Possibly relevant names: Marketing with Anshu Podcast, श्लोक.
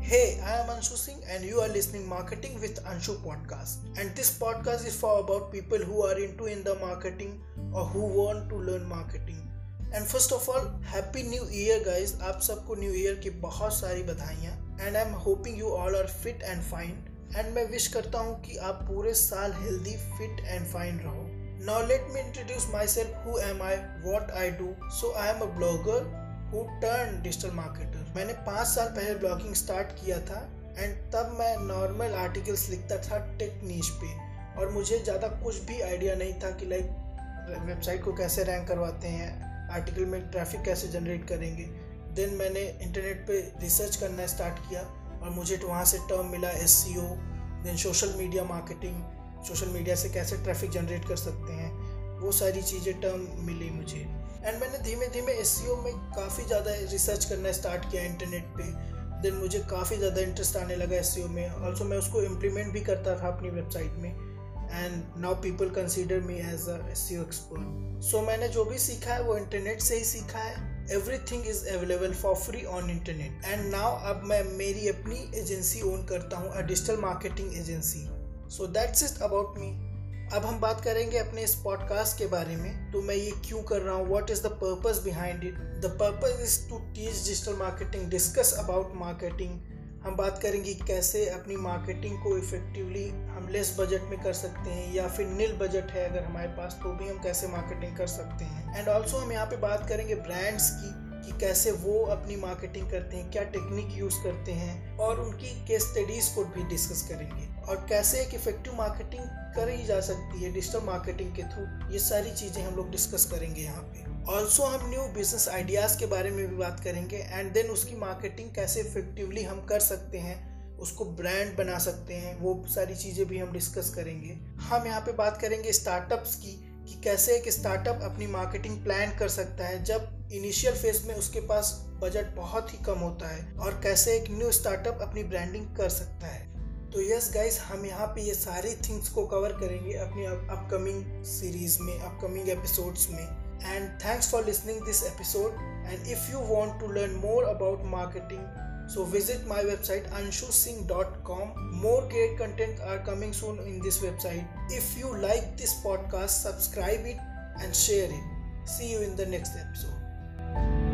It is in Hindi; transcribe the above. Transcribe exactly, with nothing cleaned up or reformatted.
Hey, I am Anshu Singh and you are listening Marketing with Anshu Podcast. And this podcast is for about people who are into in the marketing or who want to learn marketing. And first of all, Happy New Year guys. आप सबको न्यू ईयर की बहुत सारी बधाइयाँ. And I'm hoping you all are fit and fine. And मैं विश करता हूँ कि आप पूरे साल हेल्दी, फिट and fine रहो. Now let me introduce myself. Who am I? What I do? So I am a blogger who turned digital marketer. मैंने पाँच साल पहले ब्लॉगिंग स्टार्ट किया था एंड तब मैं नॉर्मल आर्टिकल्स लिखता था टेक नीश पे और मुझे ज़्यादा कुछ भी आइडिया नहीं था कि लाइक वेबसाइट को कैसे रैंक करवाते हैं, आर्टिकल में ट्रैफिक कैसे जनरेट करेंगे. देन मैंने इंटरनेट पे रिसर्च करना स्टार्ट किया और मुझे वहाँ से टर्म मिला SEO, then social media marketing, social media से कैसे ट्रैफिक जनरेट कर सकते हैं, वो सारी चीज़ें टर्म मिली मुझे. एंड मैंने धीमे धीमे एसईओ में काफ़ी ज़्यादा रिसर्च करना स्टार्ट किया इंटरनेट पे. देन मुझे काफ़ी ज़्यादा इंटरेस्ट आने लगा एसईओ में. ऑल्सो मैं उसको इम्प्लीमेंट भी करता था अपनी वेबसाइट में. And now people consider me as a SEO expert. So मैंने जो भी सीखा है वो इंटरनेट से ही सीखा है. Everything is available for free on internet. And now अब मैं मेरी अपनी एजेंसी ओन करता हूँ, a digital marketing agency. So that's it about me. अब हम बात करेंगे अपने इस पॉडकास्ट के बारे में. तो मैं ये क्यों कर रहा हूँ, what is the purpose behind it. The purpose is to teach digital marketing, discuss about marketing. हम बात करेंगे कैसे अपनी मार्केटिंग को इफेक्टिवली हम लेस बजट में कर सकते हैं, या फिर नील बजट है अगर हमारे पास तो भी हम कैसे मार्केटिंग कर सकते हैं. एंड ऑल्सो हम यहाँ पे बात करेंगे ब्रांड्स की कि कैसे वो अपनी मार्केटिंग करते हैं, क्या टेक्निक यूज़ करते हैं, और उनकी केस स्टडीज़ को भी डिस्कस करेंगे और कैसे एक इफेक्टिव मार्केटिंग करी जा सकती है डिजिटल मार्केटिंग के थ्रू. ये सारी चीज़ें हम लोग डिस्कस करेंगे यहाँ पे. ऑल्सो हम न्यू बिजनेस आइडियाज़ के बारे में भी बात करेंगे एंड देन उसकी मार्केटिंग कैसे इफेक्टिवली हम कर सकते हैं, उसको ब्रांड बना सकते हैं, वो सारी चीज़ें भी हम डिस्कस करेंगे. हम यहाँ पे बात करेंगे स्टार्टअप्स की कि कैसे एक स्टार्टअप अपनी मार्केटिंग प्लान कर सकता है जब इनिशियल फेज में उसके पास बजट बहुत ही कम होता है, और कैसे एक न्यू स्टार्टअप अपनी ब्रांडिंग कर सकता है. तो यस गाइस, हम यहाँ पे ये सारी थिंग्स को कवर करेंगे अपनी अपकमिंग सीरीज़ में, अपकमिंग एपिसोड्स में. And thanks for listening this episode. And if you want to learn more about marketing, so visit my website anshu singh dot com. More great content are coming soon in this website. If you like this podcast, subscribe it and share it. See you in the next episode.